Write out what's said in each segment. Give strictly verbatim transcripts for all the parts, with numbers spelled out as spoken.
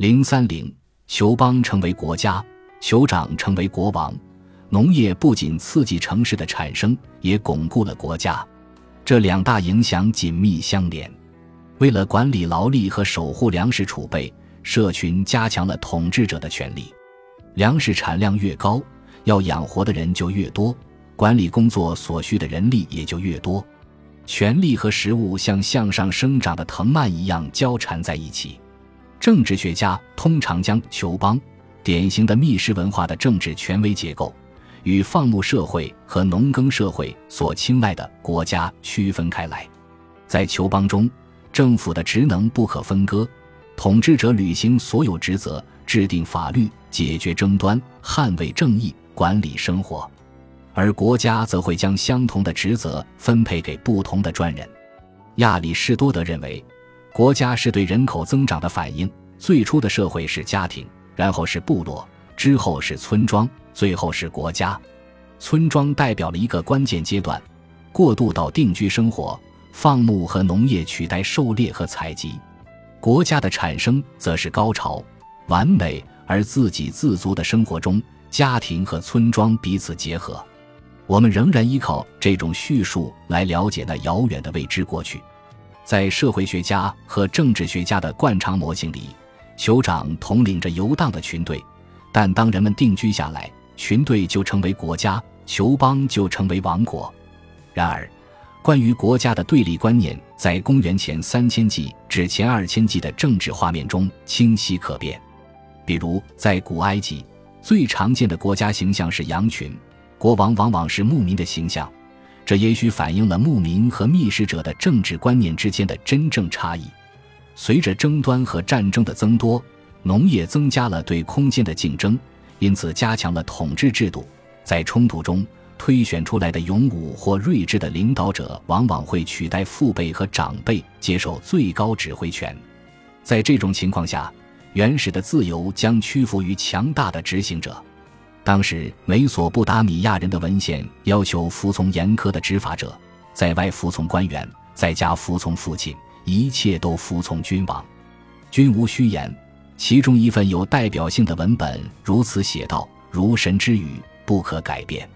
零三零酋邦成为国家，酋长成为国王。农业不仅刺激城市的产生，也巩固了国家，这两大影响紧密相连。为了管理劳力和守护粮食储备，社群加强了统治者的权力。粮食产量越高，要养活的人就越多，管理工作所需的人力也就越多。权力和食物像向上生长的藤蔓一样交缠在一起。政治学家通常将酋邦，典型的密室文化的政治权威结构，与放牧社会和农耕社会所青睐的国家区分开来。在酋邦中，政府的职能不可分割，统治者履行所有职责，制定法律，解决争端，捍卫正义，管理生活。而国家则会将相同的职责分配给不同的专人。亚里士多德认为，国家是对人口增长的反应，最初的社会是家庭，然后是部落，之后是村庄，最后是国家。村庄代表了一个关键阶段，过渡到定居生活，放牧和农业取代狩猎和采集。国家的产生则是高潮，完美而自给自足的生活中，家庭和村庄彼此结合。我们仍然依靠这种叙述来了解那遥远的未知过去。在社会学家和政治学家的惯常模型里，酋长统领着游荡的群队，但当人们定居下来，群队就成为国家，酋邦就成为王国。然而，关于国家的对立观念在公元前三千纪至前二千纪的政治画面中清晰可辨。比如，在古埃及，最常见的国家形象是羊群，国王往往是牧民的形象。这也许反映了牧民和觅食者的政治观念之间的真正差异。随着争端和战争的增多，农业增加了对空间的竞争，因此加强了统治制度。在冲突中，推选出来的勇武或睿智的领导者往往会取代父辈和长辈，接受最高指挥权。在这种情况下，原始的自由将屈服于强大的执行者。当时美索不达米亚人的文献要求服从严苛的执法者，在外服从官员，在家服从父亲，一切都服从君王，君无虚言。其中一份有代表性的文本如此写道：如神之语，不可改变。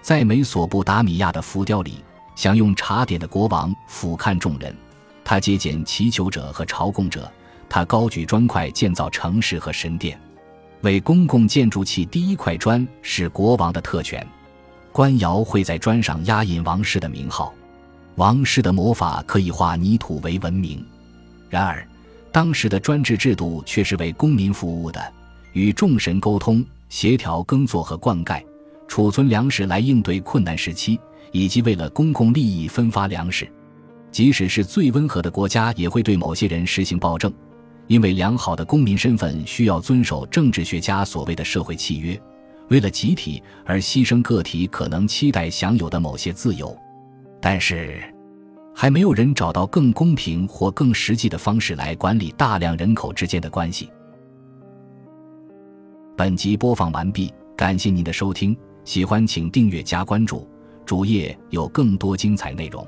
在美索不达米亚的浮雕里，享用茶点的国王俯瞰众人，他接见祈求者和朝贡者，他高举砖块建造城市和神殿。为公共建筑砌第一块砖是国王的特权，官窑会在砖上压印王室的名号，王室的魔法可以化泥土为文明。然而，当时的专制制度却是为公民服务的，与众神沟通，协调耕作和灌溉，储存粮食来应对困难时期，以及为了公共利益分发粮食。即使是最温和的国家也会对某些人实行暴政，因为良好的公民身份需要遵守政治学家所谓的社会契约，为了集体而牺牲个体可能期待享有的某些自由。但是，还没有人找到更公平或更实际的方式来管理大量人口之间的关系。本集播放完毕，感谢您的收听，喜欢请订阅加关注，主页有更多精彩内容。